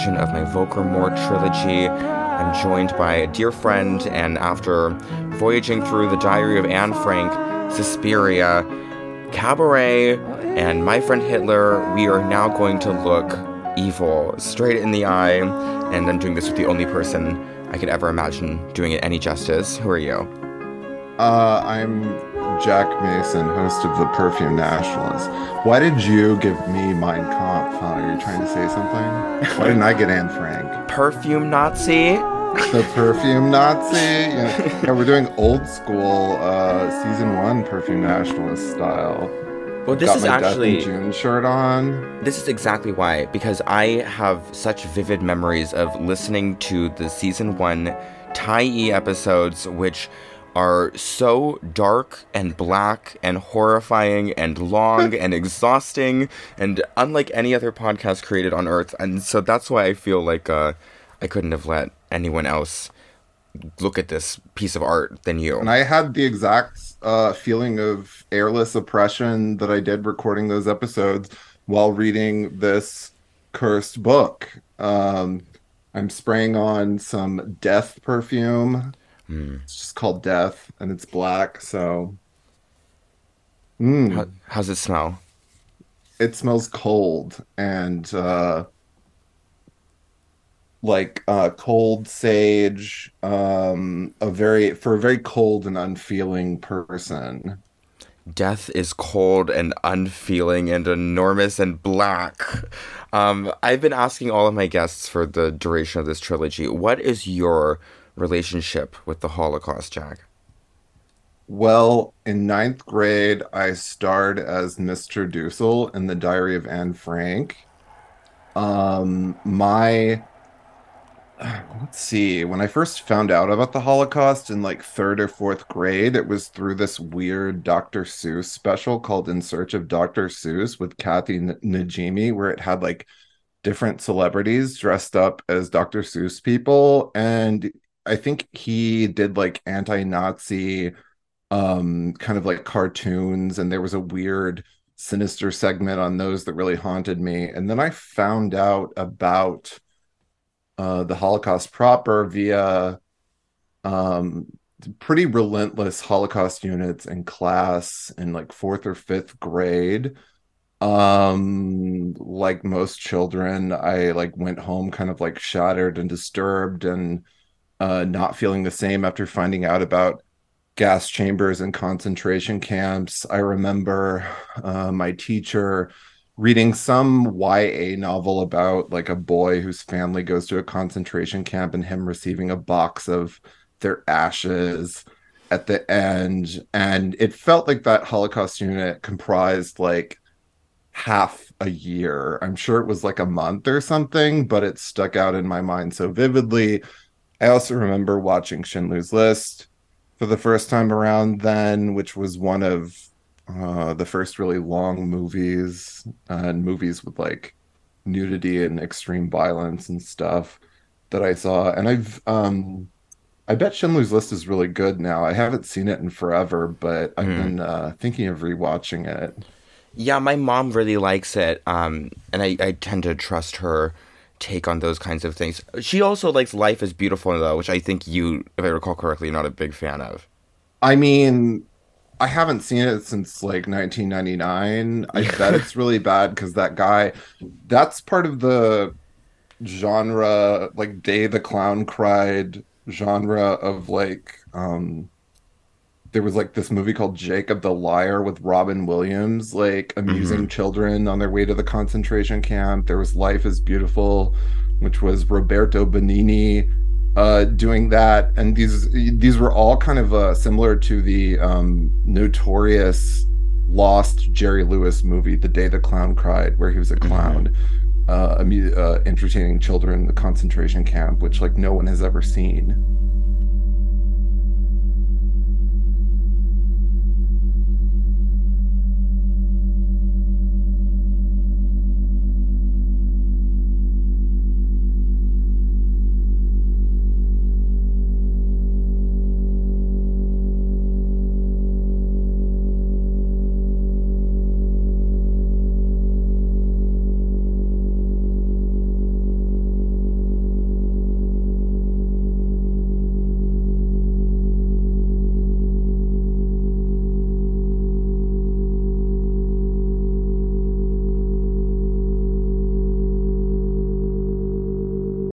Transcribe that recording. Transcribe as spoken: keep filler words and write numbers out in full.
Of my Volker Moore trilogy. I'm joined by a dear friend, and after voyaging through the Diary of Anne Frank, Suspiria, Cabaret, and My Friend Hitler, we are now going to look evil straight in the eye, and I'm doing this with the only person I could ever imagine doing it any justice. Who are you? Uh, I'm Jack Mason, host of the Perfume Nationalist. Why did you give me Mein Kampf? Huh? Are you trying to say something? Why didn't I get Anne Frank? Perfume Nazi? The Perfume Nazi? Yeah, yeah, we're doing old school uh, season one Perfume Nationalist style. Well, this Got is my actually Death in June shirt on. This is exactly why, because I have such vivid memories of listening to the season one Ty-E episodes, which are so dark and black and horrifying and long and exhausting and unlike any other podcast created on earth. And so that's why I feel like uh, I couldn't have let anyone else look at this piece of art than you. And I had the exact uh, feeling of airless oppression that I did recording those episodes while reading this cursed book. Um, I'm spraying on some death perfume. It's just called Death, and it's black, so... Mm. How, how's it smell? It smells cold, and, uh... like, uh, cold sage, um, a very... for a very cold and unfeeling person. Death is cold and unfeeling and enormous and black. Um, I've been asking all of my guests for the duration of this trilogy, what is your relationship with the Holocaust, Jack? Well, in ninth grade, I starred as Mister Dussel in the Diary of Anne Frank. Um, my, let's see, when I first found out about the Holocaust in like third or fourth grade, it was through this weird Doctor Seuss special called In Search of Doctor Seuss with Kathy Najimy, where it had like different celebrities dressed up as Doctor Seuss people, and I think he did like anti-Nazi um, kind of like cartoons, and there was a weird sinister segment on those that really haunted me. And then I found out about uh, the Holocaust proper via um, pretty relentless Holocaust units in class in like fourth or fifth grade. Um, like most children, I like went home kind of like shattered and disturbed and Uh, not feeling the same after finding out about gas chambers and concentration camps. I remember uh, my teacher reading some Y A novel about like a boy whose family goes to a concentration camp and him receiving a box of their ashes at the end. And it felt like that Holocaust unit comprised like half a year. I'm sure it was like a month or something, but it stuck out in my mind so vividly. I also remember watching Schindler's List for the first time around then, which was one of uh, the first really long movies uh, and movies with like nudity and extreme violence and stuff that I saw. And I've, um, I bet Schindler's List is really good now. I haven't seen it in forever, but I've mm. been uh, thinking of rewatching it. Yeah, my mom really likes it, um, and I, I tend to trust her take on those kinds of things. She also likes Life is Beautiful, though, which I think you, if I recall correctly, are not a big fan of. I mean, I haven't seen it since like nineteen ninety-nine. I bet it's really bad because that guy, that's part of the genre, like Day the Clown Cried genre of like, um, there was like this movie called Jacob the Liar with Robin Williams, like amusing mm-hmm. children on their way to the concentration camp. There was Life is Beautiful, which was Roberto Benigni uh, doing that. And these these were all kind of uh, similar to the um, notorious lost Jerry Lewis movie, The Day the Clown Cried, where he was a clown mm-hmm. uh, amu- uh, entertaining children in the concentration camp, which like no one has ever seen.